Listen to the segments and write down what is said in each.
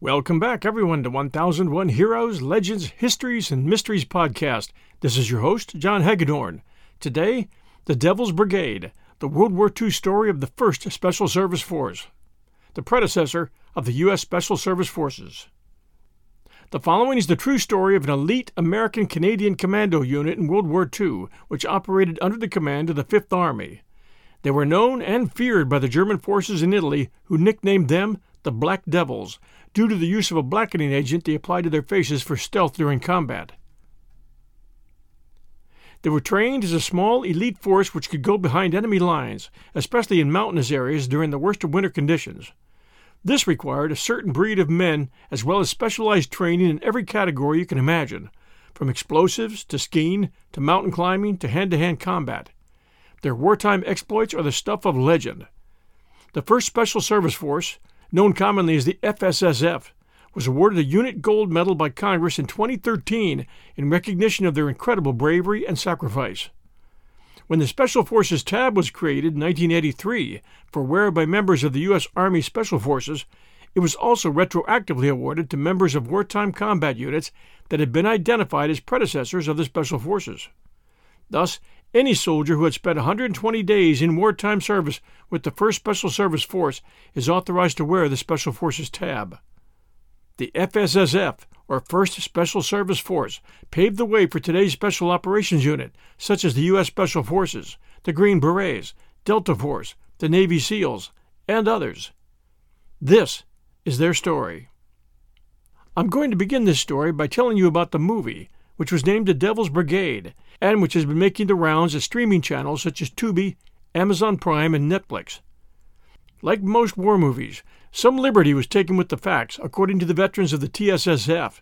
Welcome back, everyone, to 1001 Heroes, Legends, Histories, and Mysteries Podcast. This is your host, John Hagedorn. Today, The Devil's Brigade, the World War II story of the 1st Special Service Force, the predecessor of the U.S. Special Service Forces. The following is the true story of an elite American-Canadian commando unit in World War II, which operated under the command of the Fifth Army. They were known and feared by the German forces in Italy, who nicknamed them the Black Devils, due to the use of a blackening agent they applied to their faces for stealth during combat. They were trained as a small elite force which could go behind enemy lines, especially in mountainous areas during the worst of winter conditions. This required a certain breed of men, as well as specialized training in every category you can imagine, from explosives to skiing to mountain climbing to hand-to-hand combat. Their wartime exploits are the stuff of legend. The 1st Special Service Force, known commonly as the FSSF, was awarded a Unit Gold Medal by Congress in 2013 in recognition of their incredible bravery and sacrifice. When the Special Forces tab was created in 1983 for wear by members of the U.S. Army Special Forces, it was also retroactively awarded to members of wartime combat units that had been identified as predecessors of the Special Forces. Thus, any soldier who had spent 120 days in wartime service with the 1st Special Service Force is authorized to wear the Special Forces tab. The FSSF, or 1st Special Service Force, paved the way for today's Special Operations Unit, such as the U.S. Special Forces, the Green Berets, Delta Force, the Navy SEALs, and others. This is their story. I'm going to begin this story by telling you about the movie, which was named The Devil's Brigade, and which has been making the rounds at streaming channels such as Tubi, Amazon Prime, and Netflix. Like most war movies, some liberty was taken with the facts, according to the veterans of the TSSF.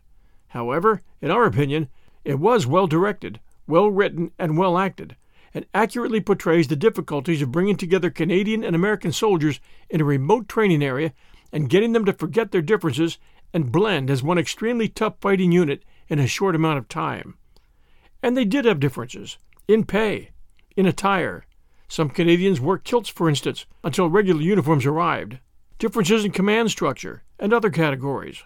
However, in our opinion, it was well directed, well written, and well acted, and accurately portrays the difficulties of bringing together Canadian and American soldiers in a remote training area and getting them to forget their differences and blend as one extremely tough fighting unit in a short amount of time. And they did have differences, in pay, in attire. Some Canadians wore kilts, for instance, until regular uniforms arrived, differences in command structure, and other categories.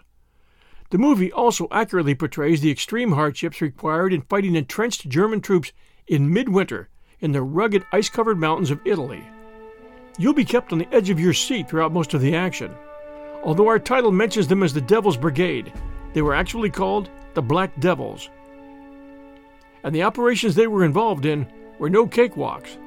The movie also accurately portrays the extreme hardships required in fighting entrenched German troops in midwinter in the rugged ice-covered mountains of Italy. You'll be kept on the edge of your seat throughout most of the action. Although our title mentions them as the Devil's Brigade, they were actually called the Black Devils, and the operations they were involved in were no cakewalks.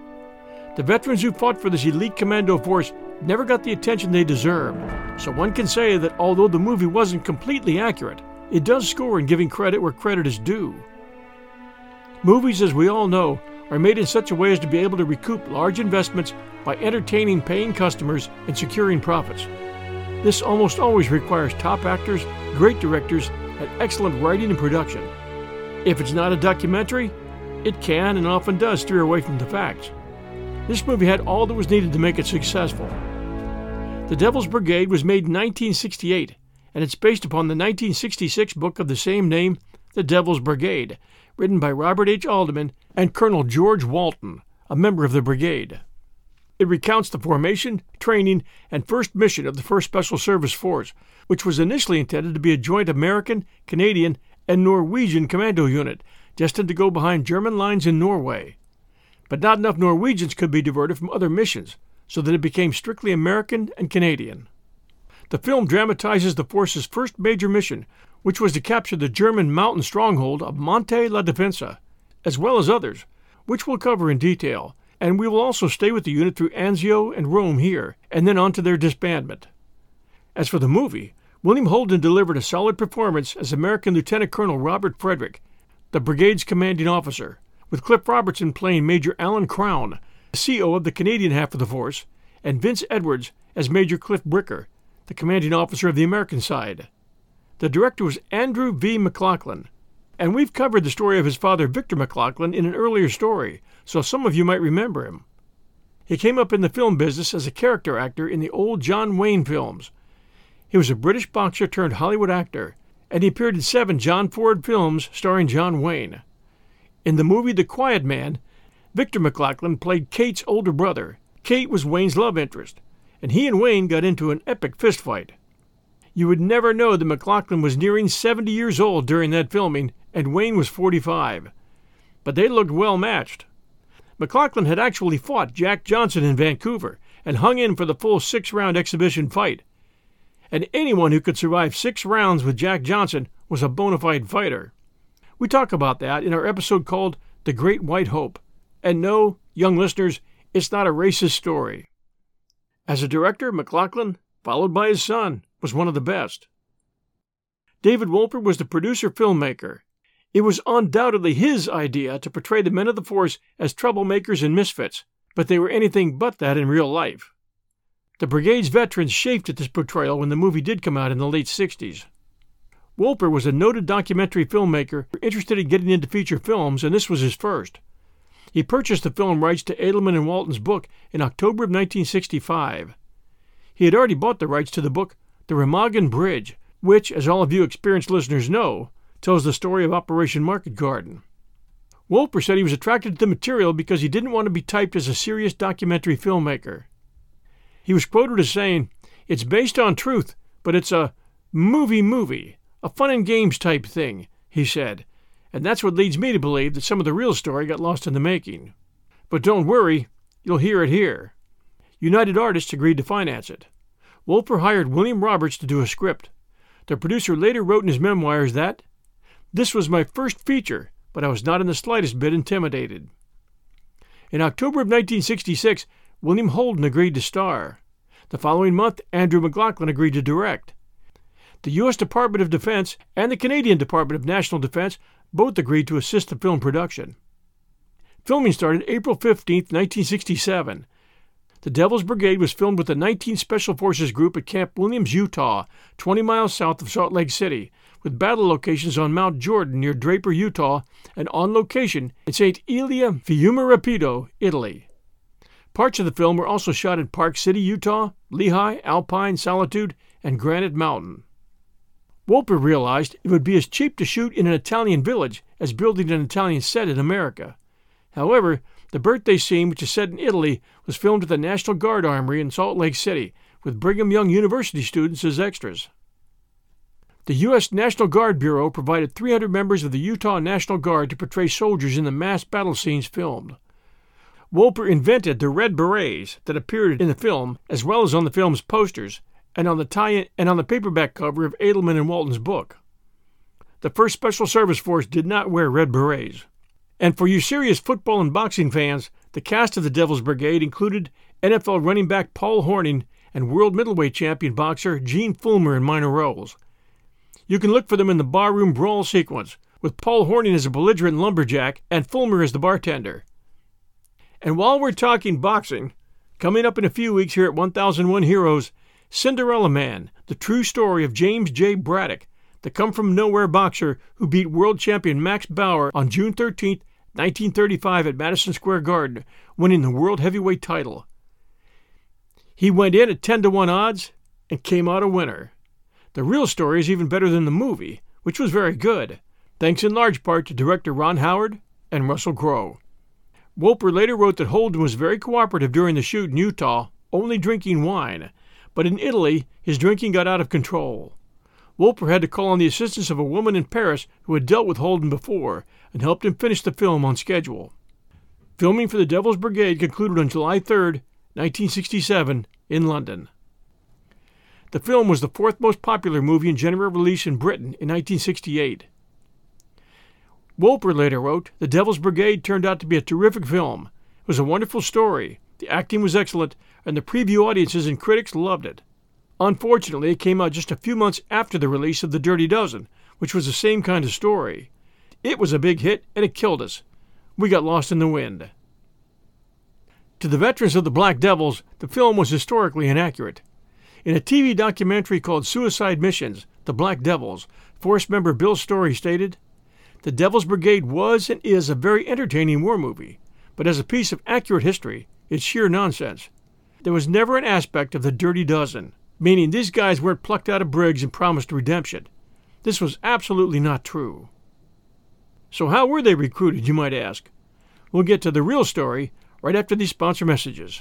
The veterans who fought for this elite commando force never got the attention they deserved, so one can say that although the movie wasn't completely accurate, it does score in giving credit where credit is due. Movies, as we all know, are made in such a way as to be able to recoup large investments by entertaining paying customers and securing profits. This almost always requires top actors, great directors, and excellent writing and production. If it's not a documentary, it can and often does steer away from the facts. This movie had all that was needed to make it successful. The Devil's Brigade was made in 1968 and it's based upon the 1966 book of the same name, The Devil's Brigade, written by Robert H. Alderman and Colonel George Walton, a member of the brigade. It recounts the formation, training, and first mission of the 1st Special Service Force, which was initially intended to be a joint American, Canadian, and Norwegian commando unit, destined to go behind German lines in Norway. But not enough Norwegians could be diverted from other missions, so that it became strictly American and Canadian. The film dramatizes the force's first major mission, which was to capture the German mountain stronghold of Monte la Defensa, as well as others, which we'll cover in detail, and we will also stay with the unit through Anzio and Rome here, and then on to their disbandment. As for the movie, William Holden delivered a solid performance as American Lieutenant Colonel Robert Frederick, the brigade's commanding officer, with Cliff Robertson playing Major Alan Crown, the CO of the Canadian half of the force, and Vince Edwards as Major Cliff Bricker, the commanding officer of the American side. The director was Andrew V. McLaughlin, and we've covered the story of his father Victor McLaughlin in an earlier story, so some of you might remember him. He came up in the film business as a character actor in the old John Wayne films. He was a British boxer turned Hollywood actor, and he appeared in 7 John Ford films starring John Wayne. In the movie The Quiet Man, Victor McLaughlin played Kate's older brother. Kate was Wayne's love interest, and he and Wayne got into an epic fistfight. You would never know that McLaughlin was nearing 70 years old during that filming, and Wayne was 45. But they looked well matched. McLaughlin had actually fought Jack Johnson in Vancouver and hung in for the full 6-round exhibition fight. And anyone who could survive 6 rounds with Jack Johnson was a bona fide fighter. We talk about that in our episode called The Great White Hope. And no, young listeners, it's not a racist story. As a director, McLaughlin, followed by his son, was one of the best. David Wolper was the producer-filmmaker. It was undoubtedly his idea to portray the men of the force as troublemakers and misfits, but they were anything but that in real life. The brigade's veterans chafed at this portrayal when the movie did come out in the late 60s. Wolper was a noted documentary filmmaker interested in getting into feature films, and this was his first. He purchased the film rights to Edelman and Walton's book in October of 1965. He had already bought the rights to the book The Remagen Bridge, which, as all of you experienced listeners know, tells the story of Operation Market Garden. Wolper said he was attracted to the material because he didn't want to be typed as a serious documentary filmmaker. He was quoted as saying, "It's based on truth, but it's a movie, a fun and games type thing," he said, "and that's what leads me to believe that some of the real story got lost in the making. But don't worry, you'll hear it here." United Artists agreed to finance it. Wolper hired William Roberts to do a script. The producer later wrote in his memoirs that, "This was my first feature, but I was not in the slightest bit intimidated." In October of 1966, William Holden agreed to star. The following month, Andrew McLaughlin agreed to direct. The U.S. Department of Defense and the Canadian Department of National Defense both agreed to assist the film production. Filming started April 15, 1967. The Devil's Brigade was filmed with the 19th Special Forces Group at Camp Williams, Utah, 20 miles south of Salt Lake City, with battle locations on Mount Jordan near Draper, Utah, and on location in St. Elia Fiumirapido, Italy. Parts of the film were also shot in Park City, Utah, Lehigh, Alpine, Solitude, and Granite Mountain. Wolper realized it would be as cheap to shoot in an Italian village as building an Italian set in America. However, the birthday scene, which is set in Italy, was filmed at the National Guard Armory in Salt Lake City, with Brigham Young University students as extras. The U.S. National Guard Bureau provided 300 members of the Utah National Guard to portray soldiers in the mass battle scenes filmed. Wolper invented the red berets that appeared in the film, as well as on the film's posters, and on the tie-in and on the paperback cover of Edelman and Walton's book. The 1st Special Service Force did not wear red berets. And for you serious football and boxing fans, the cast of the Devil's Brigade included NFL running back Paul Hornung and world middleweight champion boxer Gene Fulmer in minor roles. You can look for them in the barroom brawl sequence, with Paul Hornung as a belligerent lumberjack and Fulmer as the bartender. And while we're talking boxing, coming up in a few weeks here at 1001 Heroes, Cinderella Man, the true story of James J. Braddock, the come-from-nowhere boxer who beat world champion Max Bauer on June 13, 1935 at Madison Square Garden, winning the world heavyweight title. He went in at 10-1 odds and came out a winner. The real story is even better than the movie, which was very good, thanks in large part to director Ron Howard and Russell Crowe. Wolper later wrote that Holden was very cooperative during the shoot in Utah, only drinking wine, but in Italy his drinking got out of control. Wolper had to call on the assistance of a woman in Paris who had dealt with Holden before and helped him finish the film on schedule. Filming for the Devil's Brigade concluded on July 3, 1967, in London. The film was the fourth most popular movie in general release in Britain in 1968. Wolper later wrote, "The Devil's Brigade turned out to be a terrific film. It was a wonderful story, the acting was excellent, and the preview audiences and critics loved it. Unfortunately, it came out just a few months after the release of The Dirty Dozen, which was the same kind of story. It was a big hit, and it killed us. We got lost in the wind." To the veterans of the Black Devils, the film was historically inaccurate. In a TV documentary called Suicide Missions, The Black Devils, Force member Bill Story stated, "The Devil's Brigade was and is a very entertaining war movie, but as a piece of accurate history, it's sheer nonsense. There was never an aspect of the Dirty Dozen, meaning these guys weren't plucked out of brigs and promised redemption. This was absolutely not true." So how were they recruited, you might ask? We'll get to the real story right after these sponsor messages.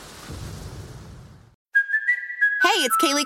Hey, it's Kaylee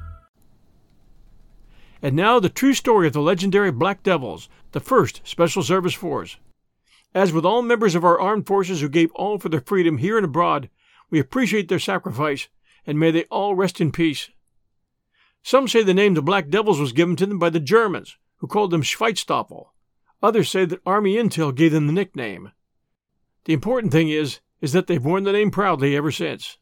And now the true story of the legendary Black Devils, the 1st Special Service Force. As with all members of our armed forces who gave all for their freedom here and abroad, we appreciate their sacrifice, and may they all rest in peace. Some say the name the Black Devils was given to them by the Germans, who called them Schweizstaffel. Others say that Army Intel gave them the nickname. The important thing is that they've worn the name proudly ever since.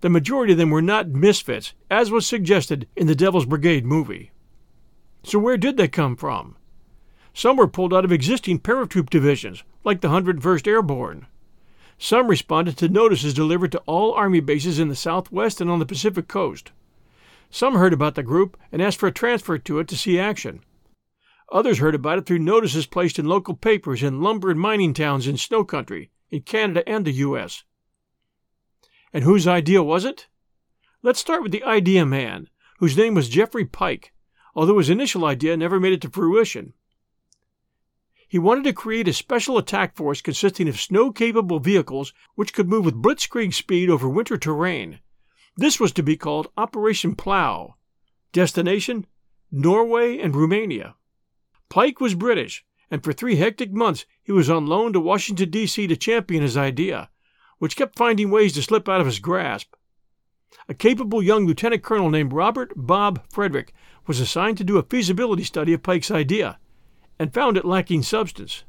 The majority of them were not misfits, as was suggested in the Devil's Brigade movie. So where did they come from? Some were pulled out of existing paratroop divisions, like the 101st Airborne. Some responded to notices delivered to all Army bases in the Southwest and on the Pacific Coast. Some heard about the group and asked for a transfer to it to see action. Others heard about it through notices placed in local papers in lumber and mining towns in snow country, in Canada and the U.S. And whose idea was it? Let's start with the idea man, whose name was Geoffrey Pyke, although his initial idea never made it to fruition. He wanted to create a special attack force consisting of snow-capable vehicles which could move with blitzkrieg speed over winter terrain. This was to be called Operation Plow. Destination? Norway and Romania. Pyke was British, and for 3 hectic months he was on loan to Washington, D.C. to champion his idea, which kept finding ways to slip out of his grasp. A capable young lieutenant colonel named Robert "Bob" Frederick was assigned to do a feasibility study of Pyke's idea, and found it lacking substance.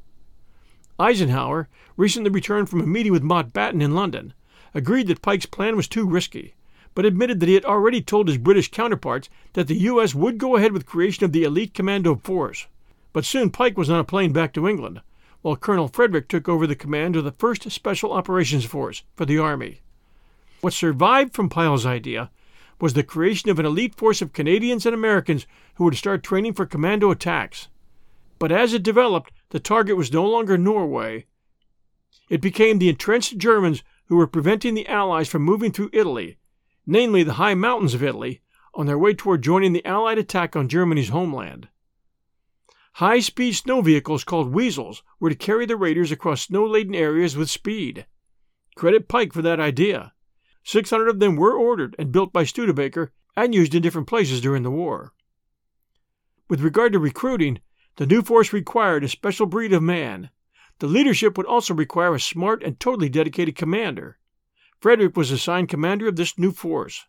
Eisenhower, recently returned from a meeting with Mott Batten in London, agreed that Pyke's plan was too risky, but admitted that he had already told his British counterparts that the U.S. would go ahead with creation of the elite commando force. But soon Pyke was on a plane back to England, while Colonel Frederick took over the command of the 1st Special Operations Force for the Army. What survived from Pyle's idea was the creation of an elite force of Canadians and Americans who would start training for commando attacks. But as it developed, the target was no longer Norway. It became the entrenched Germans who were preventing the Allies from moving through Italy, namely the high mountains of Italy, on their way toward joining the Allied attack on Germany's homeland. High-speed snow vehicles called weasels were to carry the raiders across snow-laden areas with speed. Credit Pyke for that idea. 600 of them were ordered and built by Studebaker and used in different places during the war. With regard to recruiting, the new force required a special breed of man. The leadership would also require a smart and totally dedicated commander. Frederick was assigned commander of this new force.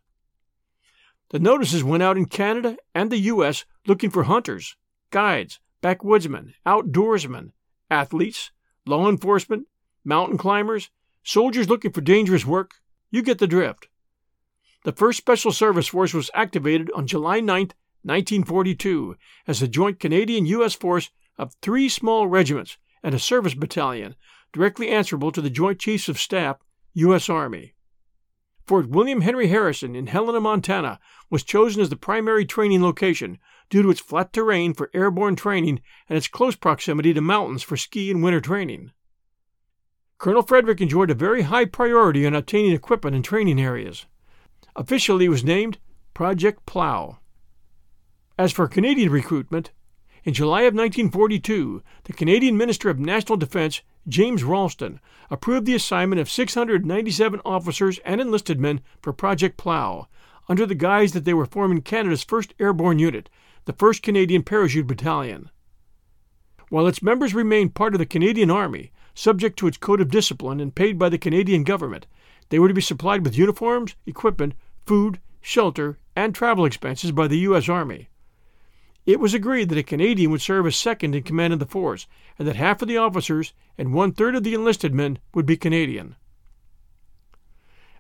The notices went out in Canada and the U.S. looking for hunters, guides, backwoodsmen, outdoorsmen, athletes, law enforcement, mountain climbers, soldiers looking for dangerous work. You get the drift. The 1st Special Service Force was activated on July 9, 1942, as a joint Canadian-U.S. force of three small regiments and a service battalion directly answerable to the Joint Chiefs of Staff, U.S. Army. Fort William Henry Harrison in Helena, Montana, was chosen as the primary training location due to its flat terrain for airborne training and its close proximity to mountains for ski and winter training. Colonel Frederick enjoyed a very high priority in obtaining equipment and training areas. Officially, it was named Project Plow. As for Canadian recruitment, in July of 1942, the Canadian Minister of National Defense, James Ralston, approved the assignment of 697 officers and enlisted men for Project Plow, under the guise that they were forming Canada's first airborne unit, the 1st Canadian Parachute Battalion. While its members remained part of the Canadian Army, subject to its code of discipline and paid by the Canadian government, they were to be supplied with uniforms, equipment, food, shelter, and travel expenses by the U.S. Army. It was agreed that a Canadian would serve as second in command of the force, and that half of the officers and one-third of the enlisted men would be Canadian.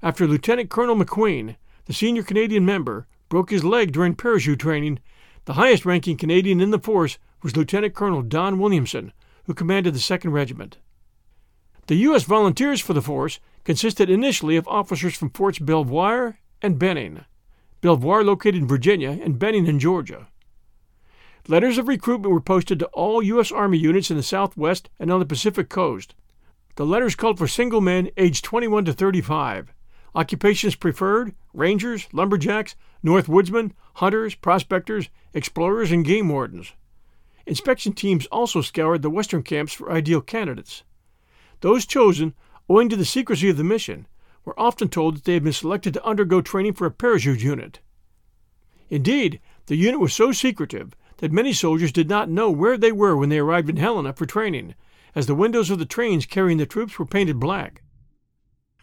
After Lieutenant Colonel McQueen, the senior Canadian member, broke his leg during parachute training, the highest-ranking Canadian in the force was Lieutenant Colonel Don Williamson, who commanded the 2nd Regiment. The U.S. volunteers for the force consisted initially of officers from Forts Belvoir and Benning, Belvoir located in Virginia and Benning in Georgia. Letters of recruitment were posted to all U.S. Army units in the Southwest and on the Pacific Coast. The letters called for single men aged 21 to 35. Occupations preferred: rangers, lumberjacks, northwoodsmen, hunters, prospectors, explorers, and game wardens. Inspection teams also scoured the Western camps for ideal candidates. Those chosen, owing to the secrecy of the mission, were often told that they had been selected to undergo training for a parachute unit. Indeed, the unit was so secretive that many soldiers did not know where they were when they arrived in Helena for training, as the windows of the trains carrying the troops were painted black.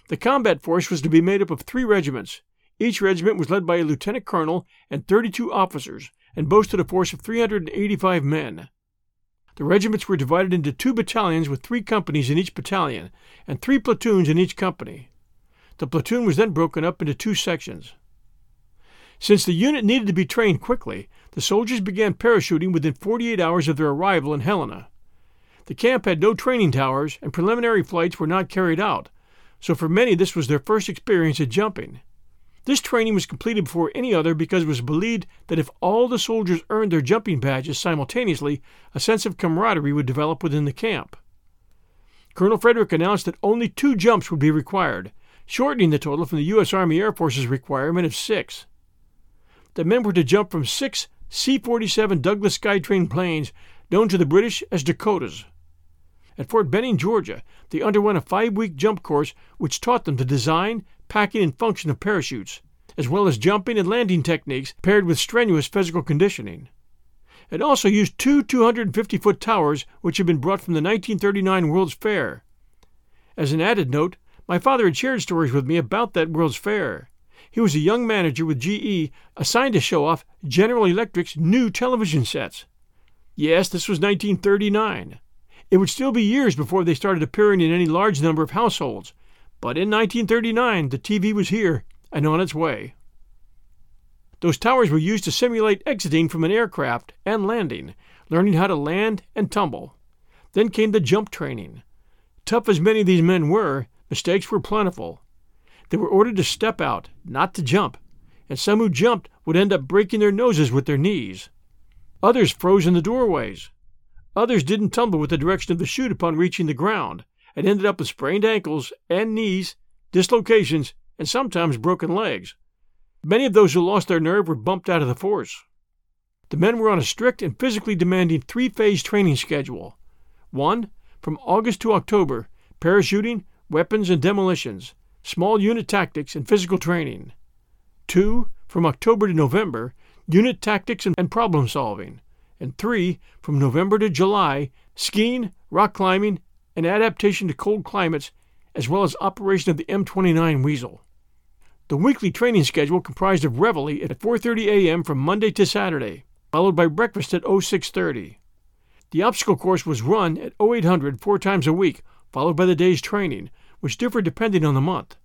The combat force was to be made up of three regiments. Each regiment was led by a lieutenant colonel and 32 officers, and boasted a force of 385 men. The regiments were divided into two battalions with three companies in each battalion, and three platoons in each company. The platoon was then broken up into two sections. Since the unit needed to be trained quickly, the soldiers began parachuting within 48 hours of their arrival in Helena. The camp had no training towers, and preliminary flights were not carried out, so for many this was their first experience at jumping. This training was completed before any other because it was believed that if all the soldiers earned their jumping badges simultaneously, a sense of camaraderie would develop within the camp. Colonel Frederick announced that only 2 jumps would be required, shortening the total from the U.S. Army Air Force's requirement of 6. The men were to jump from 6 C-47 Douglas Skytrain planes known to the British as Dakotas. At Fort Benning, Georgia, they underwent a 5-week jump course which taught them the design, packing, and function of parachutes, as well as jumping and landing techniques paired with strenuous physical conditioning. It also used 2 250-foot towers which had been brought from the 1939 World's Fair. As an added note, my father had shared stories with me about that World's Fair. He was a young manager with GE, assigned to show off General Electric's new television sets. Yes, this was 1939. It would still be years before they started appearing in any large number of households, but in 1939 the TV was here and on its way. Those towers were used to simulate exiting from an aircraft and landing, learning how to land and tumble. Then came the jump training. Tough as many of these men were, mistakes were plentiful. They were ordered to step out, not to jump, and some who jumped would end up breaking their noses with their knees. Others froze in the doorways. Others didn't tumble with the direction of the chute upon reaching the ground, and ended up with sprained ankles and knees, dislocations, and sometimes broken legs. Many of those who lost their nerve were bumped out of the force. The men were on a strict and physically demanding 3-phase training schedule. 1. From August to October, parachuting, weapons, and demolitions, small unit tactics and physical training. 2. From October to November, unit tactics and problem solving. and 3, from November to July, skiing, rock climbing, and adaptation to cold climates, as well as operation of the M29 Weasel. The weekly training schedule comprised of reveille at 4:30 a.m. from Monday to Saturday, followed by breakfast at 6:30. The obstacle course was run at 0800 4 times a week, followed by the day's training, which differed depending on the month.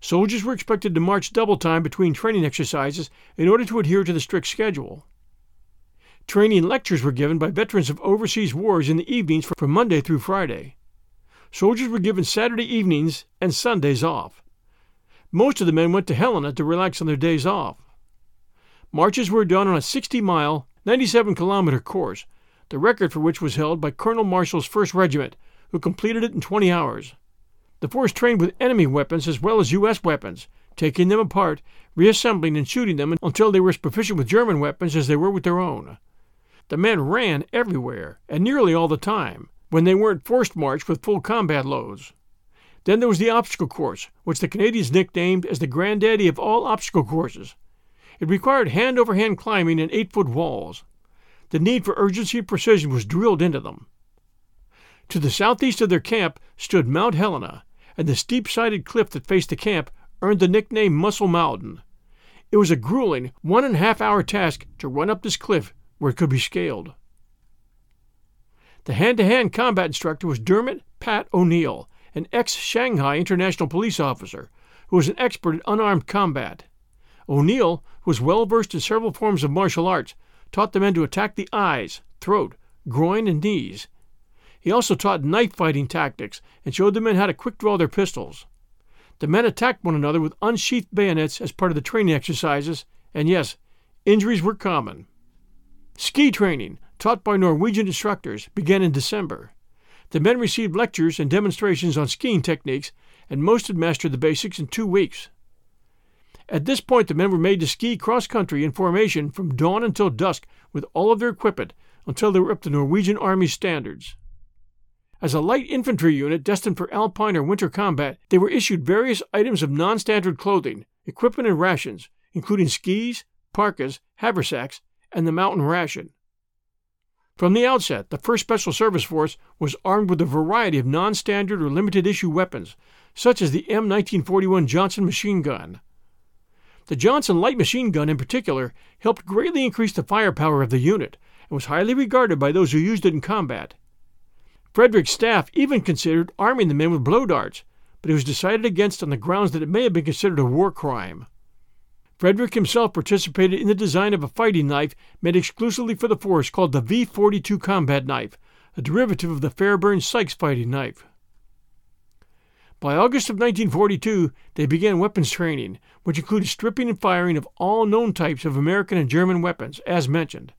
Soldiers were expected to march double time between training exercises in order to adhere to the strict schedule. Training lectures were given by veterans of overseas wars in the evenings from Monday through Friday. Soldiers were given Saturday evenings and Sundays off. Most of the men went to Helena to relax on their days off. Marches were done on a 60-mile, 97-kilometer course, the record for which was held by Colonel Marshall's 1st Regiment, who completed it in 20 hours. The force trained with enemy weapons as well as U.S. weapons, taking them apart, reassembling and shooting them until they were as proficient with German weapons as they were with their own. The men ran everywhere, and nearly all the time, when they weren't forced marched with full combat loads. Then there was the obstacle course, which the Canadians nicknamed as the granddaddy of all obstacle courses. It required hand-over-hand climbing and 8-foot walls. The need for urgency and precision was drilled into them. To the southeast of their camp stood Mount Helena, and the steep-sided cliff that faced the camp earned the nickname Muscle Mountain. It was a grueling 1.5-hour task to run up this cliff where it could be scaled. The hand-to-hand combat instructor was Dermot Pat O'Neill, an ex-Shanghai international police officer who was an expert at unarmed combat. O'Neill, who was well-versed in several forms of martial arts, taught the men to attack the eyes, throat, groin, and knees. He also taught knife-fighting tactics and showed the men how to quick-draw their pistols. The men attacked one another with unsheathed bayonets as part of the training exercises, and yes, injuries were common. Ski training, taught by Norwegian instructors, began in December. The men received lectures and demonstrations on skiing techniques, and most had mastered the basics in 2 weeks. At this point, the men were made to ski cross-country in formation from dawn until dusk with all of their equipment until they were up to Norwegian Army standards. As a light infantry unit destined for alpine or winter combat, they were issued various items of non-standard clothing, equipment, and rations, including skis, parkas, haversacks, and the mountain ration. From the outset, the 1st Special Service Force was armed with a variety of non-standard or limited-issue weapons, such as the M1941 Johnson machine gun. The Johnson light machine gun, in particular, helped greatly increase the firepower of the unit and was highly regarded by those who used it in combat. Frederick's staff even considered arming the men with blow darts, but it was decided against on the grounds that it may have been considered a war crime. Frederick himself participated in the design of a fighting knife made exclusively for the force called the V-42 combat knife, a derivative of the Fairburn-Sykes fighting knife. By August of 1942, they began weapons training, which included stripping and firing of all known types of American and German weapons, as mentioned.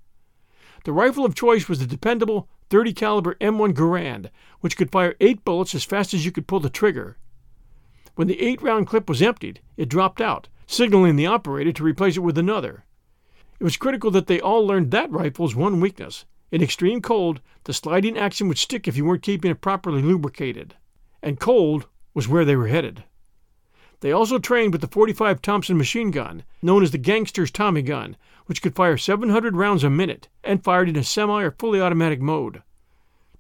The rifle of choice was the dependable 30 caliber M1 Garand, which could fire 8 bullets as fast as you could pull the trigger. When the 8-round clip was emptied, it dropped out, signaling the operator to replace it with another. It was critical that they all learned that rifle's one weakness. In extreme cold, the sliding action would stick if you weren't keeping it properly lubricated. And cold was where they were headed. They also trained with the .45 Thompson machine gun, known as the Gangster's Tommy gun, which could fire 700 rounds a minute and fired in a semi or fully automatic mode.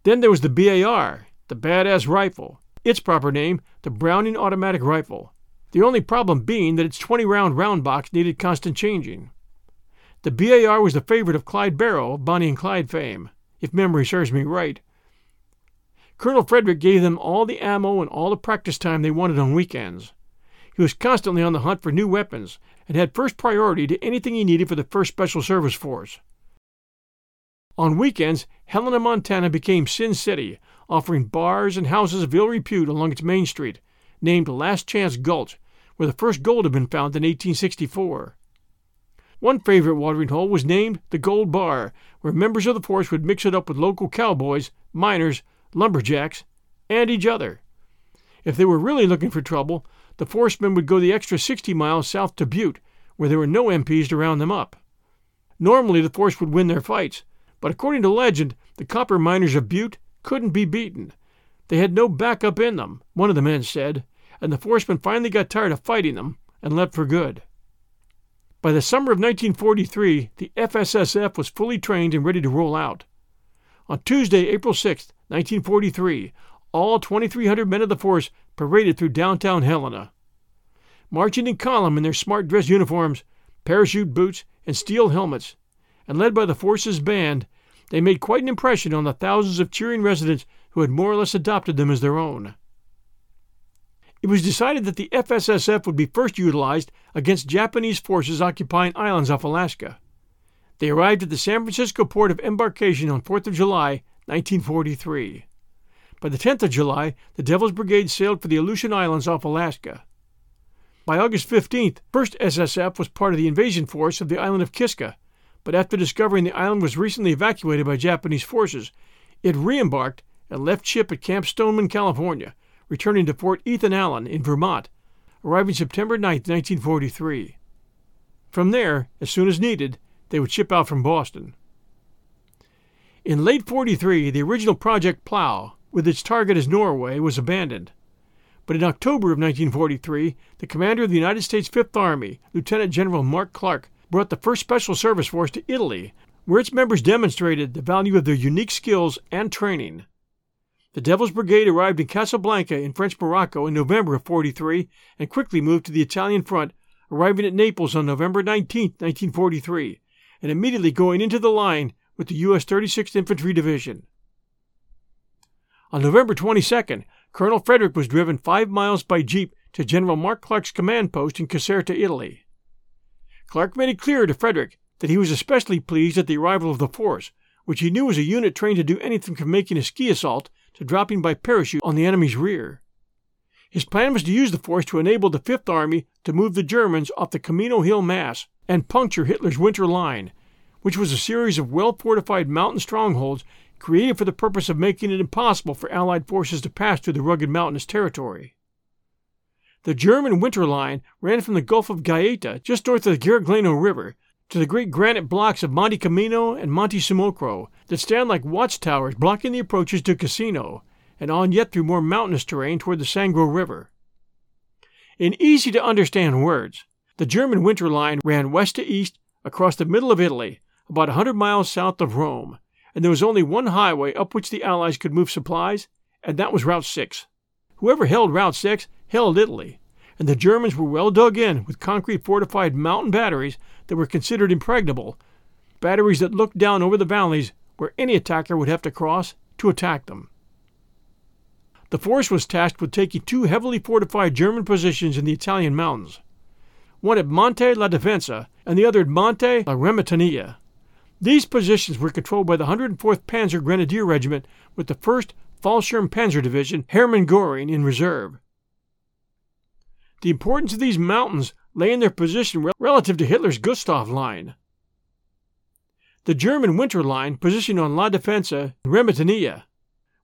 Then there was the BAR, the Badass Rifle, its proper name, the Browning Automatic Rifle. The only problem being that its 20-round round box needed constant changing. The BAR was the favorite of Clyde Barrow, of Bonnie and Clyde fame, if memory serves me right. Colonel Frederick gave them all the ammo and all the practice time they wanted on weekends. He was constantly on the hunt for new weapons and had first priority to anything he needed for the 1st Special Service Force. On weekends, Helena, Montana became Sin City, offering bars and houses of ill repute along its main street, named Last Chance Gulch, where the first gold had been found in 1864. One favorite watering hole was named the Gold Bar, where members of the force would mix it up with local cowboys, miners, lumberjacks, and each other. If they were really looking for trouble, the forcemen would go the extra 60 miles south to Butte, where there were no MPs to round them up. Normally the force would win their fights, but according to legend, the copper miners of Butte couldn't be beaten. They had no backup in them, one of the men said, and the forcemen finally got tired of fighting them and left for good. By the summer of 1943, the FSSF was fully trained and ready to roll out. On Tuesday, April 6, 1943, all 2,300 men of the force paraded through downtown Helena. Marching in column in their smart dress uniforms, parachute boots, and steel helmets, and led by the force's band, they made quite an impression on the thousands of cheering residents who had more or less adopted them as their own. It was decided that the FSSF would be first utilized against Japanese forces occupying islands off Alaska. They arrived at the San Francisco port of embarkation on 4th of July, 1943. By the 10th of July, the Devil's Brigade sailed for the Aleutian Islands off Alaska. By August 15th, 1st SSF was part of the invasion force of the island of Kiska, but after discovering the island was recently evacuated by Japanese forces, it re-embarked and left ship at Camp Stoneman, California, returning to Fort Ethan Allen in Vermont, arriving September 9, 1943. From there, as soon as needed, they would ship out from Boston. In late 43, the original Project Plow, with its target as Norway, was abandoned. But in October of 1943, the commander of the United States Fifth Army, Lieutenant General Mark Clark, brought the 1st Special Service Force to Italy, where its members demonstrated the value of their unique skills and training. The Devil's Brigade arrived in Casablanca in French Morocco in November of 43 and quickly moved to the Italian front, arriving at Naples on November 19, 1943, and immediately going into the line with the U.S. 36th Infantry Division. On November 22nd, Colonel Frederick was driven 5 miles by jeep to General Mark Clark's command post in Caserta, Italy. Clark made it clear to Frederick that he was especially pleased at the arrival of the force, which he knew was a unit trained to do anything from making a ski assault to dropping by parachute on the enemy's rear. His plan was to use the force to enable the Fifth Army to move the Germans off the Camino Hill Mass and puncture Hitler's Winter Line, which was a series of well-fortified mountain strongholds created for the purpose of making it impossible for Allied forces to pass through the rugged mountainous territory. The German Winter Line ran from the Gulf of Gaeta, just north of the Garigliano River, to the great granite blocks of Monte Camino and Monte Sumocro that stand like watchtowers blocking the approaches to Cassino, and on yet through more mountainous terrain toward the Sangro River. In easy-to-understand words, the German Winter Line ran west to east across the middle of Italy, about 100 miles south of Rome, and there was only one highway up which the Allies could move supplies, and that was Route 6. Whoever held Route 6 held Italy, and the Germans were well dug in with concrete-fortified mountain batteries that were considered impregnable, batteries that looked down over the valleys where any attacker would have to cross to attack them. The force was tasked with taking two heavily fortified German positions in the Italian mountains, one at Monte La Defensa and the other at Monte La Remittanilla. These positions were controlled by the 104th Panzer Grenadier Regiment with the 1st Fallschirmpanzer Division Hermann Göring in reserve. The importance of these mountains lay in their position relative to Hitler's Gustav Line. The German Winter Line positioned on La Defensa and Remittanilla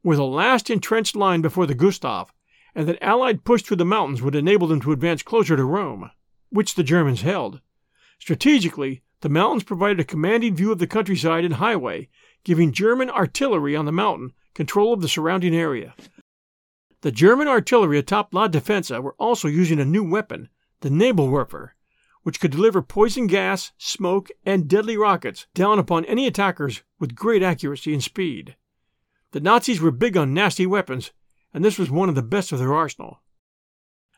were the last entrenched line before the Gustav, and that Allied push through the mountains would enable them to advance closer to Rome, which the Germans held. Strategically, the mountains provided a commanding view of the countryside and highway, giving German artillery on the mountain control of the surrounding area. The German artillery atop La Defensa were also using a new weapon, the Nebelwerfer, which could deliver poison gas, smoke, and deadly rockets down upon any attackers with great accuracy and speed. The Nazis were big on nasty weapons, and this was one of the best of their arsenal.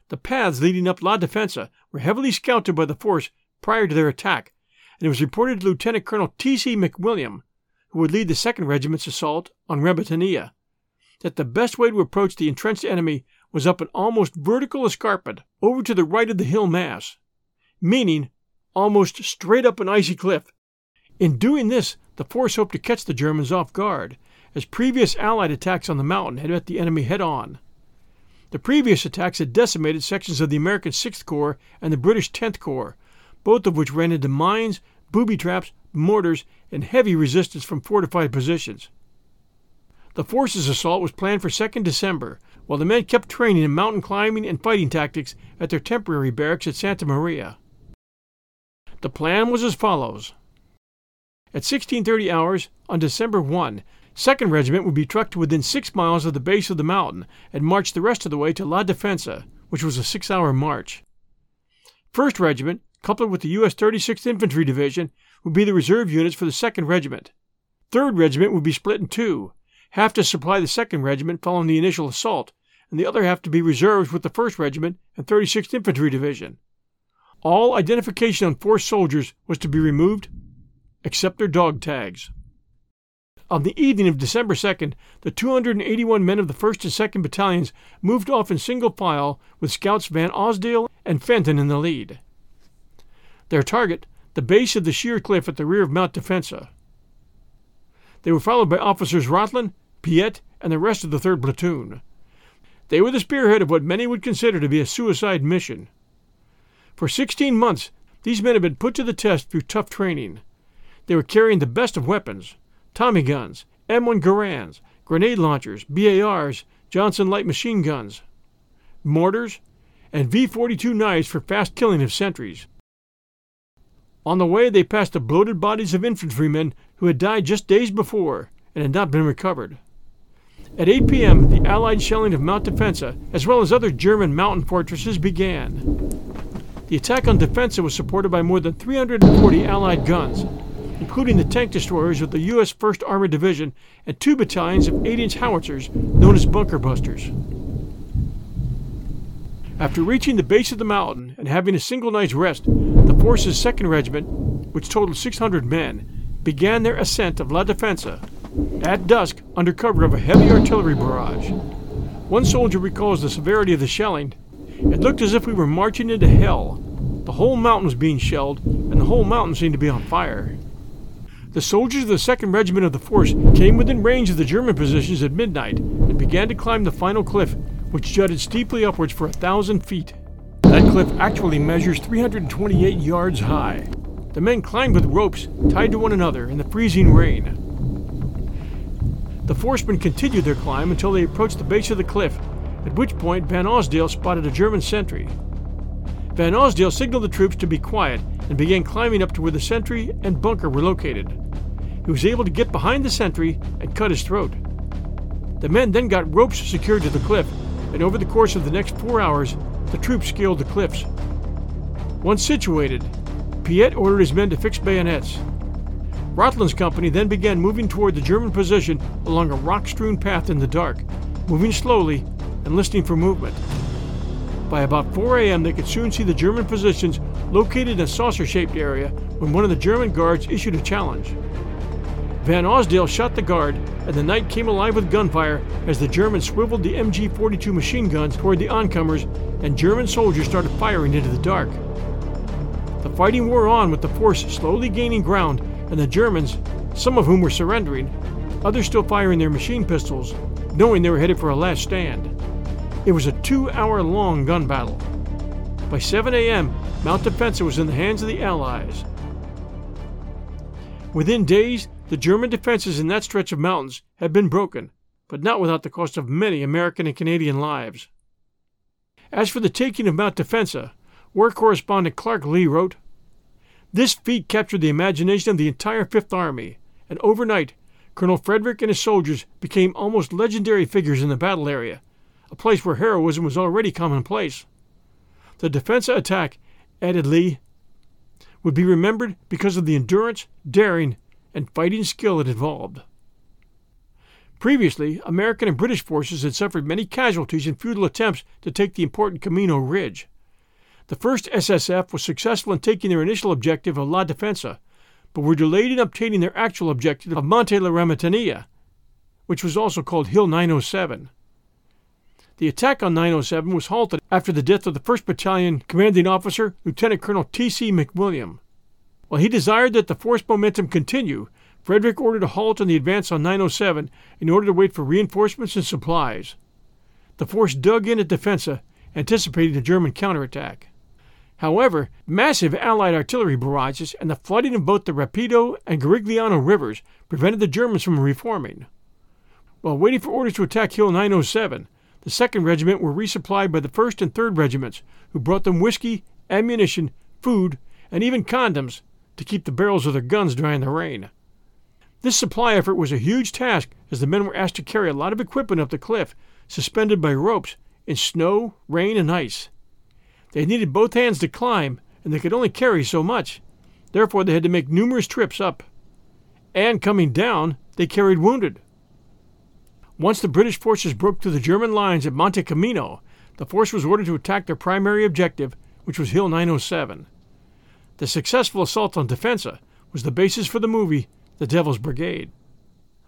The paths leading up La Defensa were heavily scouted by the force prior to their attack, and it was reported to Lieutenant Colonel T.C. McWilliam, who would lead the 2nd Regiment's assault on Remittanilla, that the best way to approach the entrenched enemy was up an almost vertical escarpment over to the right of the hill mass, meaning almost straight up an icy cliff. In doing this, the force hoped to catch the Germans off guard, as previous Allied attacks on the mountain had met the enemy head-on. The previous attacks had decimated sections of the American 6th Corps and the British 10th Corps, both of which ran into mines, booby traps, mortars, and heavy resistance from fortified positions. The force's assault was planned for 2nd December, while the men kept training in mountain climbing and fighting tactics at their temporary barracks at Santa Maria. The plan was as follows. At 16:30 hours on December 1, 2nd Regiment would be trucked to within 6 miles of the base of the mountain and march the rest of the way to La Defensa, which was a 6-hour march. 1st Regiment, coupled with the U.S. 36th Infantry Division, would be the reserve units for the 2nd Regiment. 3rd Regiment would be split in two, half to supply the 2nd Regiment following the initial assault, and the other half to be reserves with the 1st Regiment and 36th Infantry Division. All identification on four soldiers was to be removed, except their dog tags. On the evening of December 2nd, the 281 men of the 1st and 2nd Battalions moved off in single file with Scouts Van Osdale and Fenton in the lead. Their target, the base of the sheer cliff at the rear of Mount Defensa. They were followed by Officers Rotlin, Piette, and the rest of the 3rd Platoon. They were the spearhead of what many would consider to be a suicide mission. For 16 months, these men had been put to the test through tough training. They were carrying the best of weapons: Tommy guns, M1 Garands, grenade launchers, BARs, Johnson light machine guns, mortars, and V-42 knives for fast killing of sentries. On the way, they passed the bloated bodies of infantrymen who had died just days before and had not been recovered. At 8 p.m., the Allied shelling of Mount Defensa, as well as other German mountain fortresses, began. The attack on Defensa was supported by more than 340 Allied guns, including the tank destroyers of the U.S. 1st Armored Division and two battalions of 8-inch howitzers known as bunker busters. After reaching the base of the mountain and having a single night's rest, the force's 2nd Regiment, which totaled 600 men, began their ascent of La Defensa at dusk under cover of a heavy artillery barrage. One soldier recalls the severity of the shelling. "It looked as if we were marching into hell. The whole mountain was being shelled, and the whole mountain seemed to be on fire." The soldiers of the 2nd Regiment of the force came within range of the German positions at midnight and began to climb the final cliff, which jutted steeply upwards for 1,000 feet. That cliff actually measures 328 yards high. The men climbed with ropes tied to one another in the freezing rain. The forcemen continued their climb until they approached the base of the cliff, at which point Van Osdale spotted a German sentry. Van Osdale signaled the troops to be quiet and began climbing up to where the sentry and bunker were located. He was able to get behind the sentry and cut his throat. The men then got ropes secured to the cliff, and over the course of the next 4 hours, the troops scaled the cliffs. Once situated, Piette ordered his men to fix bayonets. Rotlin's company then began moving toward the German position along a rock-strewn path in the dark, moving slowly and listening for movement. By about 4 a.m., they could soon see the German positions located in a saucer-shaped area when one of the German guards issued a challenge. Van Osdale shot the guard, and the night came alive with gunfire as the Germans swiveled the MG-42 machine guns toward the oncomers, and German soldiers started firing into the dark. The fighting wore on, with the force slowly gaining ground, and the Germans, some of whom were surrendering, others still firing their machine pistols, knowing they were headed for a last stand. It was a 2-hour-long gun battle. By 7 a.m., Mount Defensa was in the hands of the Allies. Within days, the German defenses in that stretch of mountains had been broken, but not without the cost of many American and Canadian lives. As for the taking of Mount Defensa, war correspondent Clark Lee wrote, "This feat captured the imagination of the entire Fifth Army, and overnight, Colonel Frederick and his soldiers became almost legendary figures in the battle area, a place where heroism was already commonplace. The Defensa attack," added Lee, "would be remembered because of the endurance, daring, and fighting skill it involved." Previously, American and British forces had suffered many casualties in futile attempts to take the important Camino Ridge. The 1st SSF was successful in taking their initial objective of La Defensa, but were delayed in obtaining their actual objective of Monte la Ramatanilla, which was also called Hill 907. The attack on 907 was halted after the death of the 1st Battalion commanding officer, Lieutenant Colonel T.C. McWilliam. While he desired that the force momentum continue, Frederick ordered a halt on the advance on 907 in order to wait for reinforcements and supplies. The force dug in at Defensa, anticipating a German counterattack. However, massive Allied artillery barrages and the flooding of both the Rapido and Garigliano rivers prevented the Germans from reforming. While waiting for orders to attack Hill 907, the 2nd Regiment were resupplied by the 1st and 3rd Regiments, who brought them whiskey, ammunition, food, and even condoms to keep the barrels of their guns dry in the rain. This supply effort was a huge task, as the men were asked to carry a lot of equipment up the cliff, suspended by ropes, in snow, rain, and ice. They needed both hands to climb, and they could only carry so much. Therefore, they had to make numerous trips up. And coming down, they carried wounded. Once the British forces broke through the German lines at Monte Camino, the force was ordered to attack their primary objective, which was Hill 907. The successful assault on Defensa was the basis for the movie The Devil's Brigade.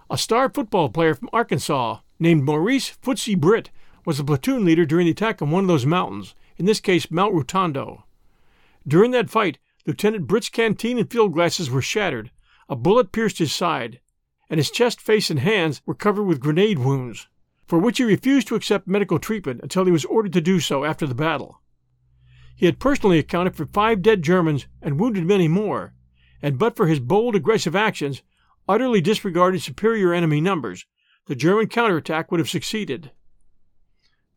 A star football player from Arkansas named Maurice Footsie Britt was the platoon leader during the attack on one of those mountains, in this case Mount Rotondo. During that fight, Lieutenant Britt's canteen and field glasses were shattered, a bullet pierced his side, and his chest, face, and hands were covered with grenade wounds, for which he refused to accept medical treatment until he was ordered to do so after the battle. He had personally accounted for 5 dead Germans and wounded many more, and but for his bold, aggressive actions, utterly disregarded superior enemy numbers, the German counterattack would have succeeded.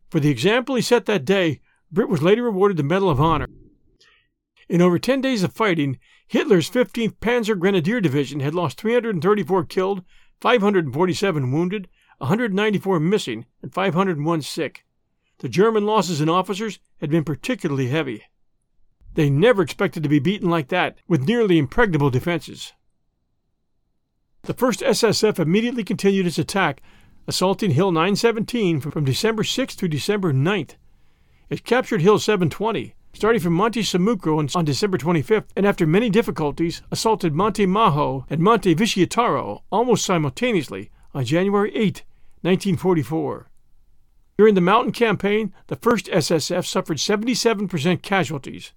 For the example he set that day, Britt was later awarded the Medal of Honor. In over 10 days of fighting, Hitler's 15th Panzer Grenadier Division had lost 334 killed, 547 wounded, 194 missing, and 501 sick. The German losses in officers had been particularly heavy. They never expected to be beaten like that, with nearly impregnable defenses. The 1st SSF immediately continued its attack, assaulting Hill 917 from December 6th through December 9th. It captured Hill 720, starting from Monte Samucro on December 25th, and after many difficulties, assaulted Monte Maho and Monte Viciataro almost simultaneously on January 8, 1944. During the mountain campaign, the 1st SSF suffered 77% casualties,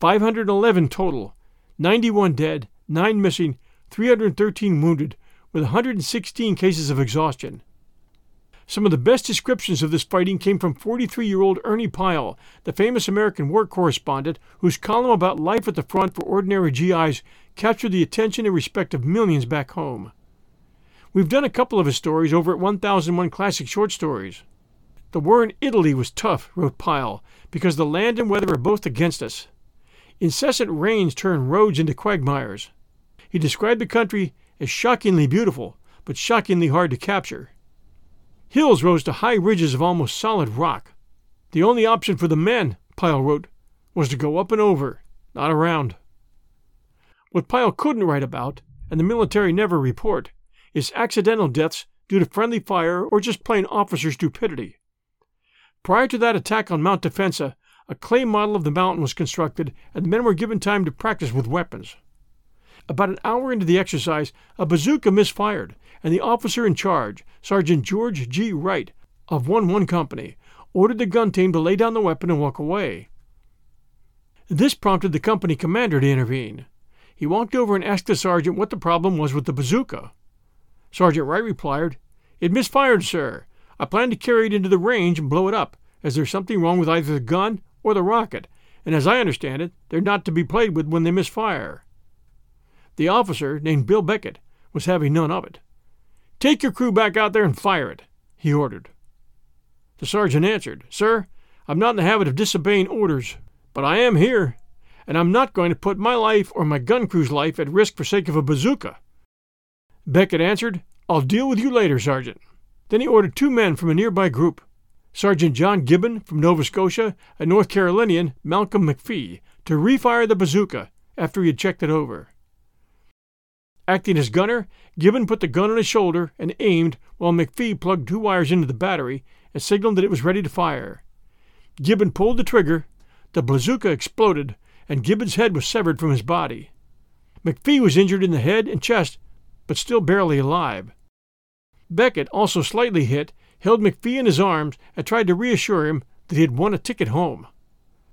511 total, 91 dead, 9 missing, 313 wounded, with 116 cases of exhaustion. Some of the best descriptions of this fighting came from 43-year-old Ernie Pyle, the famous American war correspondent whose column about life at the front for ordinary GIs captured the attention and respect of millions back home. We've done a couple of his stories over at 1001 Classic Short Stories. The war in Italy was tough, wrote Pyle, because the land and weather are both against us. Incessant rains turn roads into quagmires. He described the country as shockingly beautiful, but shockingly hard to capture. Hills rose to high ridges of almost solid rock. The only option for the men, Pyle wrote, was to go up and over, not around. What Pyle couldn't write about, and the military never report, is accidental deaths due to friendly fire or just plain officer stupidity. Prior to that attack on Mount Defensa, a clay model of the mountain was constructed and the men were given time to practice with weapons. About an hour into the exercise, a bazooka misfired, and the officer in charge, Sergeant George G. Wright, of 1-1 Company, ordered the gun team to lay down the weapon and walk away. This prompted the company commander to intervene. He walked over and asked the sergeant what the problem was with the bazooka. Sergeant Wright replied, "It misfired, sir. I plan to carry it into the range and blow it up, as there's something wrong with either the gun or the rocket, and as I understand it, they're not to be played with when they misfire." The officer, named Bill Beckett, was having none of it. "Take your crew back out there and fire it," he ordered. The sergeant answered, "Sir, I'm not in the habit of disobeying orders, but I am here, and I'm not going to put my life or my gun crew's life at risk for sake of a bazooka." Beckett answered, "I'll deal with you later, Sergeant." Then he ordered 2 men from a nearby group, Sergeant John Gibbon from Nova Scotia and North Carolinian Malcolm McPhee, to refire the bazooka after he had checked it over. Acting as gunner, Gibbon put the gun on his shoulder and aimed while McPhee plugged 2 wires into the battery and signaled that it was ready to fire. Gibbon pulled the trigger, the bazooka exploded, and Gibbon's head was severed from his body. McPhee was injured in the head and chest, but still barely alive. Beckett, also slightly hit, held McPhee in his arms and tried to reassure him that he had won a ticket home.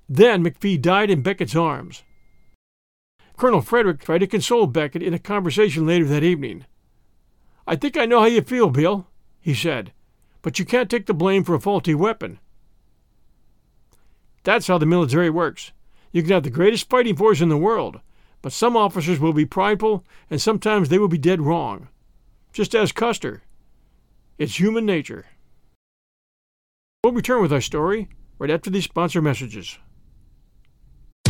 Then McPhee died in Beckett's arms. Colonel Frederick tried to console Beckett in a conversation later that evening. "I think I know how you feel, Bill," he said, "but you can't take the blame for a faulty weapon." That's how the military works. You can have the greatest fighting force in the world, but some officers will be prideful, and sometimes they will be dead wrong. Just as Custer. It's human nature. We'll return with our story right after these sponsor messages.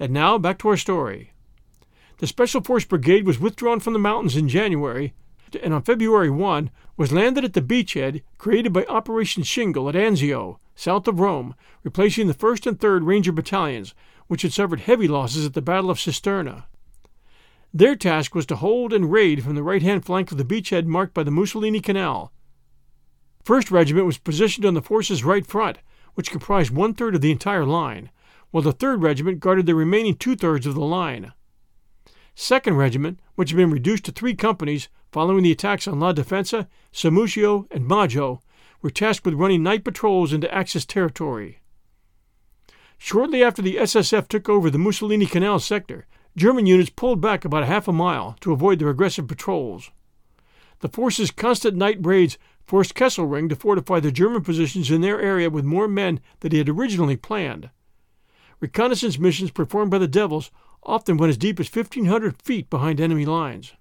And now back to our story. The Special Force Brigade was withdrawn from the mountains in January, and on February 1 was landed at the beachhead created by Operation Shingle at Anzio, south of Rome, replacing the 1st and 3rd Ranger battalions, which had suffered heavy losses at the Battle of Cisterna. Their task was to hold and raid from the right-hand flank of the beachhead marked by the Mussolini Canal. 1st Regiment was positioned on the force's right front, which comprised one-third of the entire line, while the 3rd Regiment guarded the remaining two-thirds of the line. 2nd Regiment, which had been reduced to three companies following the attacks on La Defensa, Samugio, and Maggio, were tasked with running night patrols into Axis territory. Shortly after the SSF took over the Mussolini Canal sector, German units pulled back about half a mile to avoid their aggressive patrols. The force's constant night raids forced Kesselring to fortify the German positions in their area with more men than he had originally planned. Reconnaissance missions performed by the Devils often went as deep as 1,500 feet behind enemy lines.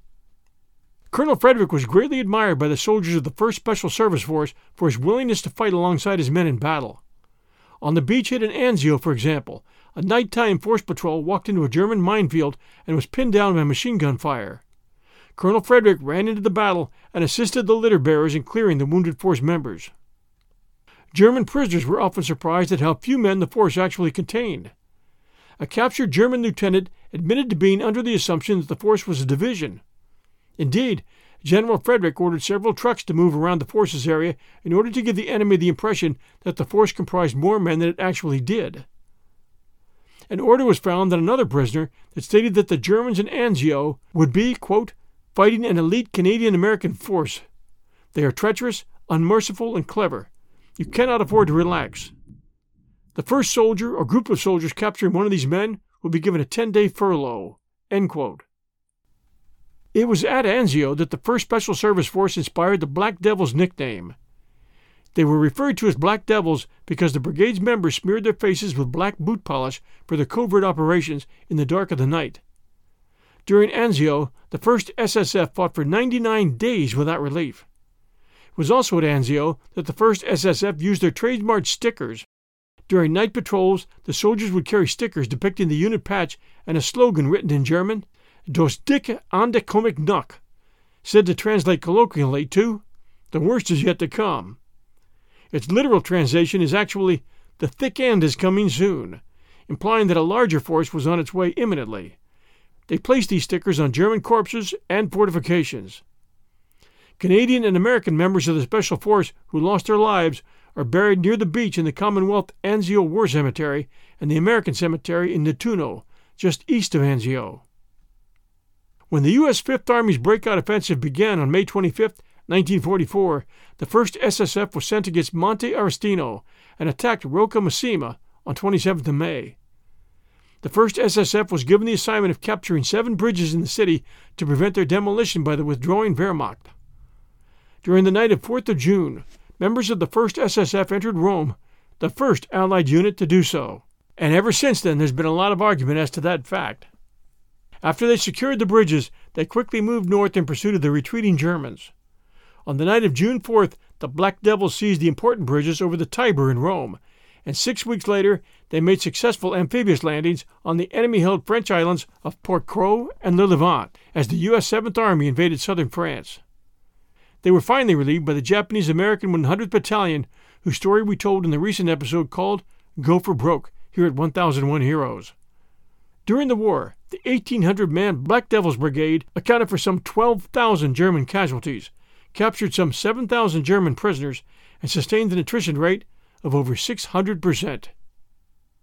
Colonel Frederick was greatly admired by the soldiers of the 1st Special Service Force for his willingness to fight alongside his men in battle. On the beachhead in Anzio, for example, a nighttime force patrol walked into a German minefield and was pinned down by machine gun fire. Colonel Frederick ran into the battle and assisted the litter bearers in clearing the wounded force members. German prisoners were often surprised at how few men the force actually contained. A captured German lieutenant admitted to being under the assumption that the force was a division. Indeed, General Frederick ordered several trucks to move around the force's area in order to give the enemy the impression that the force comprised more men than it actually did. An order was found on another prisoner that stated that the Germans in Anzio would be, quote, fighting an elite Canadian-American force. They are treacherous, unmerciful, and clever. You cannot afford to relax. The first soldier or group of soldiers capturing one of these men will be given a 10-day furlough. End quote. It was at Anzio that the 1st Special Service Force inspired the Black Devils nickname. They were referred to as Black Devils because the brigade's members smeared their faces with black boot polish for their covert operations in the dark of the night. During Anzio, the 1st SSF fought for 99 days without relief. It was also at Anzio that the 1st SSF used their trademark stickers. During night patrols, the soldiers would carry stickers depicting the unit patch and a slogan written in German, "Das Dicke an der Komik Nock," said to translate colloquially to, "The worst is yet to come." Its literal translation is actually, "The thick end is coming soon," implying that a larger force was on its way imminently. They placed these stickers on German corpses and fortifications. Canadian and American members of the Special Force who lost their lives are buried near the beach in the Commonwealth Anzio War Cemetery and the American Cemetery in Nettuno, just east of Anzio. When the U.S. Fifth Army's breakout offensive began on May 25, 1944, the 1st SSF was sent against Monte Arestino and attacked Rocca Massima on 27th of May. The 1st SSF was given the assignment of capturing 7 bridges in the city to prevent their demolition by the withdrawing Wehrmacht. During the night of 4th of June, members of the 1st SSF entered Rome, the first Allied unit to do so, and ever since then there's been a lot of argument as to that fact. After they secured the bridges, they quickly moved north in pursuit of the retreating Germans. On the night of June 4th, the Black Devils seized the important bridges over the Tiber in Rome, and 6 weeks later they made successful amphibious landings on the enemy-held French islands of Port-Croix and Le Levant as the U.S. 7th Army invaded southern France. They were finally relieved by the Japanese-American 100th Battalion, whose story we told in the recent episode called Go for Broke, here at 1001 Heroes. During the war, the 1,800-man Black Devils Brigade accounted for some 12,000 German casualties, captured some 7,000 German prisoners, and sustained an attrition rate of over 600%.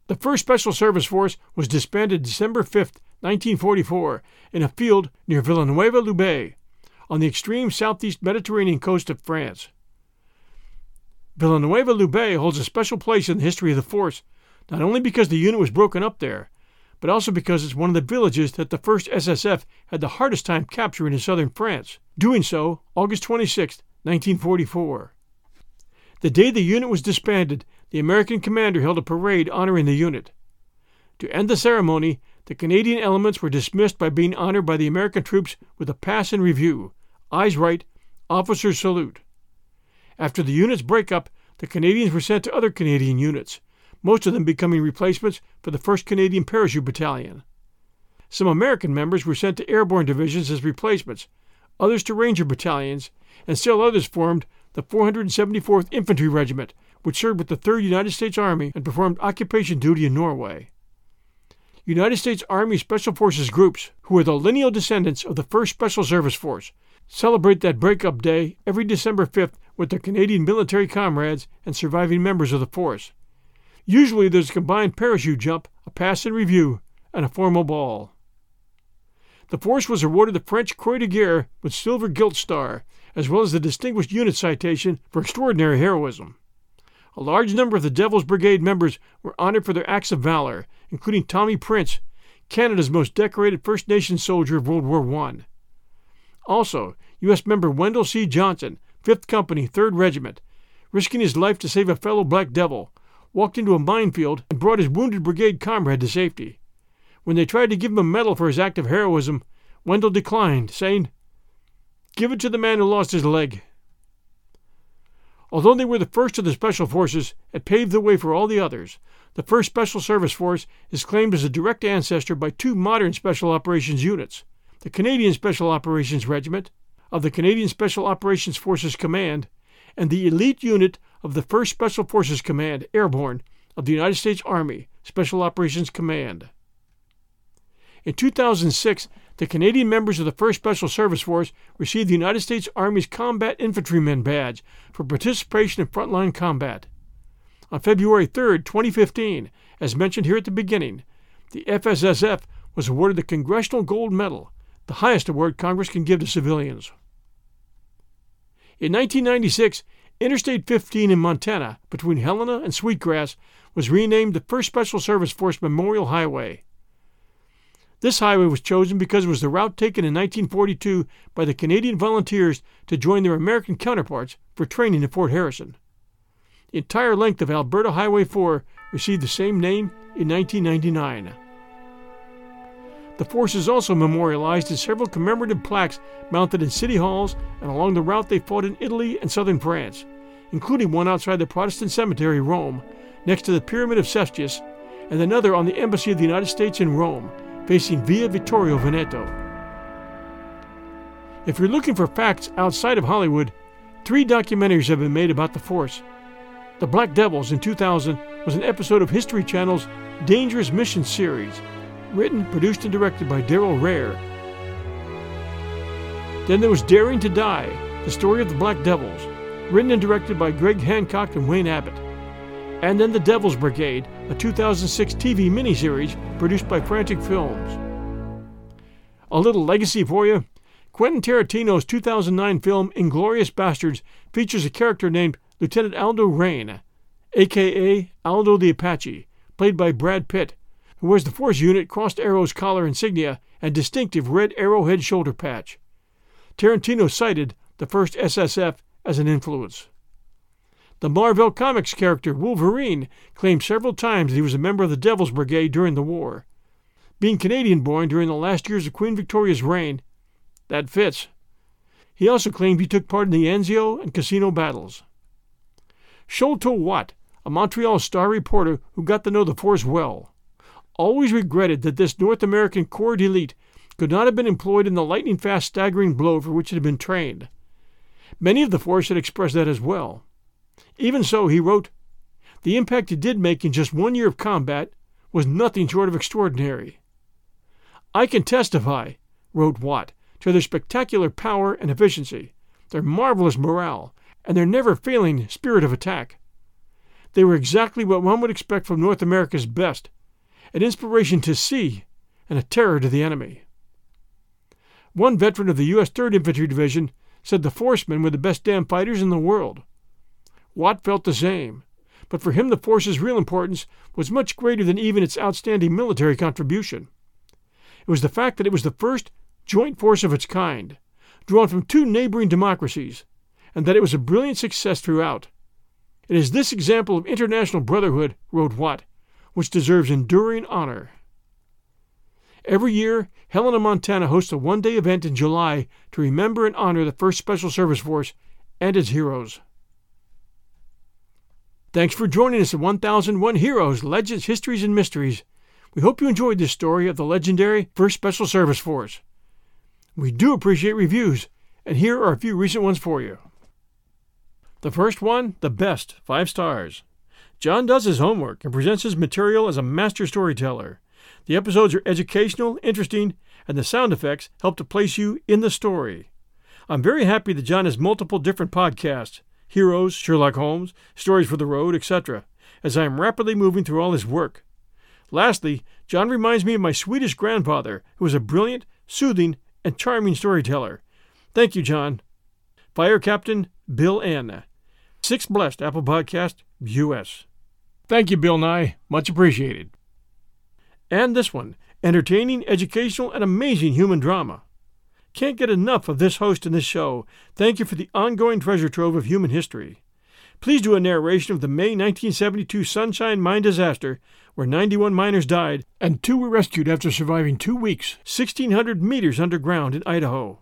The 1st Special Service Force was disbanded December 5, 1944, in a field near Villeneuve-Loubet, on the extreme southeast Mediterranean coast of France. Villeneuve-Loubet holds a special place in the history of the force, not only because the unit was broken up there, but also because it's one of the villages that the 1st SSF had the hardest time capturing in southern France, doing so August 26, 1944. The day the unit was disbanded, the American commander held a parade honoring the unit. To end the ceremony, the Canadian elements were dismissed by being honored by the American troops with a pass and review, eyes right, officer salute. After the unit's breakup, the Canadians were sent to other Canadian units, most of them becoming replacements for the 1st Canadian Parachute Battalion. Some American members were sent to airborne divisions as replacements, others to ranger battalions, and still others formed the 474th Infantry Regiment, which served with the 3rd United States Army and performed occupation duty in Norway. United States Army Special Forces groups, who are the lineal descendants of the 1st Special Service Force, celebrate that breakup day every December 5th with their Canadian military comrades and surviving members of the force. Usually there's a combined parachute jump, a pass and review, and a formal ball. The force was awarded the French Croix de Guerre with Silver Gilt Star, as well as the Distinguished Unit Citation for extraordinary heroism. A large number of the Devil's Brigade members were honored for their acts of valor, including Tommy Prince, Canada's most decorated First Nation soldier of World War I. Also, U.S. member Wendell C. Johnson, 5th Company, 3rd Regiment, risking his life to save a fellow Black Devil, walked into a minefield and brought his wounded brigade comrade to safety. When they tried to give him a medal for his act of heroism, Wendell declined, saying, "Give it to the man who lost his leg." Although they were the first of the Special Forces and paved the way for all the others, the 1st Special Service Force is claimed as a direct ancestor by two modern Special Operations units, the Canadian Special Operations Regiment of the Canadian Special Operations Forces Command and the elite unit of the 1st Special Forces Command, Airborne, of the United States Army Special Operations Command. In 2006, the Canadian members of the 1st Special Service Force received the United States Army's Combat Infantryman Badge for participation in frontline combat. On February 3, 2015, as mentioned here at the beginning, the FSSF was awarded the Congressional Gold Medal, the highest award Congress can give to civilians. In 1996, Interstate 15 in Montana, between Helena and Sweetgrass, was renamed the 1st Special Service Force Memorial Highway. This highway was chosen because it was the route taken in 1942 by the Canadian volunteers to join their American counterparts for training at Fort Harrison. The entire length of Alberta Highway 4 received the same name in 1999. The force is also memorialized in several commemorative plaques mounted in city halls and along the route they fought in Italy and southern France, including one outside the Protestant cemetery, Rome, next to the Pyramid of Cestius, and another on the Embassy of the United States in Rome, facing Via Vittorio Veneto. If you're looking for facts outside of Hollywood, 3 documentaries have been made about the force. The Black Devils in 2000 was an episode of History Channel's Dangerous Mission series, written, produced, and directed by Daryl Rare. Then there was Daring to Die, the story of the Black Devils, written and directed by Greg Hancock and Wayne Abbott. And then The Devil's Brigade, a 2006 TV miniseries produced by Frantic Films. A little legacy for you. Quentin Tarantino's 2009 film Inglourious Bastards features a character named Lieutenant Aldo Raine, a.k.a. Aldo the Apache, played by Brad Pitt, who wears the Force Unit Crossed Arrows collar insignia and distinctive red arrowhead shoulder patch. Tarantino cited the 1st SSF as an influence. The Marvel Comics character Wolverine claimed several times that he was a member of the Devil's Brigade during the war. Being Canadian-born during the last years of Queen Victoria's reign, that fits. He also claimed he took part in the Anzio and Casino battles. Sholto Watt, a Montreal Star reporter who got to know the force well, always regretted that this North American corps d'élite could not have been employed in the lightning-fast staggering blow for which it had been trained. Many of the force had expressed that as well. Even so, he wrote, "The impact it did make in just 1 year of combat was nothing short of extraordinary. I can testify," wrote Watt, "to their spectacular power and efficiency, their marvelous morale, and their never-failing spirit of attack. They were exactly what one would expect from North America's best, an inspiration to see and a terror to the enemy." One veteran of the U.S. 3rd Infantry Division said the forcemen were the best damn fighters in the world. Watt felt the same, but for him the force's real importance was much greater than even its outstanding military contribution. It was the fact that it was the first joint force of its kind, drawn from 2 neighboring democracies, and that it was a brilliant success throughout. It is this example of international brotherhood, wrote Watt, which deserves enduring honor. Every year, Helena, Montana hosts a one-day event in July to remember and honor the 1st Special Service Force and its heroes. Thanks for joining us at 1001 Heroes, Legends, Histories, and Mysteries. We hope you enjoyed this story of the legendary 1st Special Service Force. We do appreciate reviews, and here are a few recent ones for you. The first one, the best, 5 stars. John does his homework and presents his material as a master storyteller. The episodes are educational, interesting, and the sound effects help to place you in the story. I'm very happy that John has multiple different podcasts, Heroes, Sherlock Holmes, Stories for the Road, etc., as I am rapidly moving through all his work. Lastly, John reminds me of my Swedish grandfather, who was a brilliant, soothing, and charming storyteller. Thank you, John. Fire Captain Bill N. 6th Blessed Apple Podcast, U.S. Thank you, Bill Nye. Much appreciated. And this one, entertaining, educational, and amazing human drama. Can't get enough of this host and this show. Thank you for the ongoing treasure trove of human history. Please do a narration of the May 1972 Sunshine Mine disaster, where 91 miners died and 2 were rescued after surviving 2 weeks, 1,600 meters underground in Idaho.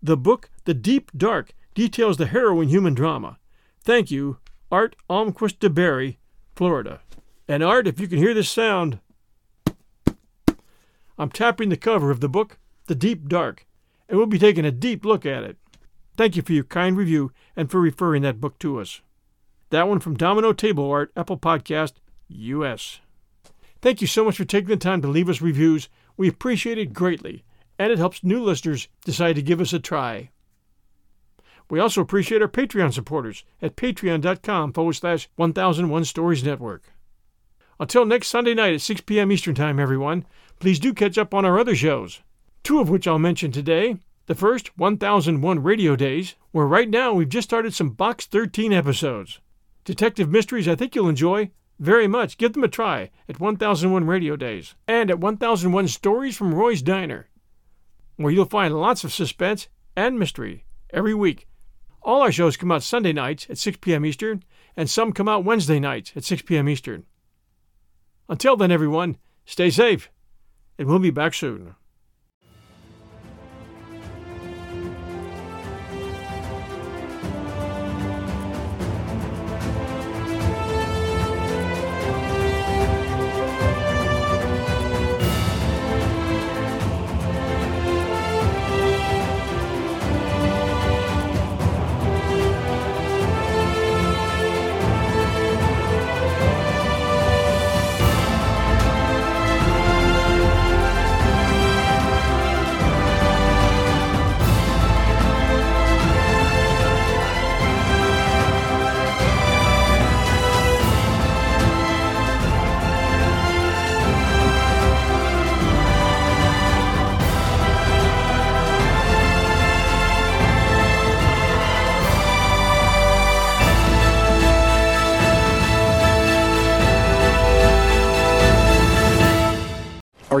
The book, The Deep Dark, details the harrowing human drama. Thank you, Art Almquist de Berry, Florida. And Art, if you can hear this sound, I'm tapping the cover of the book, The Deep Dark, and we'll be taking a deep look at it. Thank you for your kind review and for referring that book to us. That one from Domino Table Art, Apple Podcast, U.S. Thank you so much for taking the time to leave us reviews. We appreciate it greatly, and it helps new listeners decide to give us a try. We also appreciate our Patreon supporters at patreon.com/1001 Stories Network. Until next Sunday night at 6 p.m. Eastern Time, everyone, please do catch up on our other shows, 2 of which I'll mention today. The first, 1001 Radio Days, where right now we've just started some Box 13 episodes. Detective Mysteries I think you'll enjoy very much. Give them a try at 1001 Radio Days and at 1001 Stories from Roy's Diner, where you'll find lots of suspense and mystery every week. All our shows come out Sunday nights at 6 p.m. Eastern, and some come out Wednesday nights at 6 p.m. Eastern. Until then, everyone, stay safe, and we'll be back soon. Our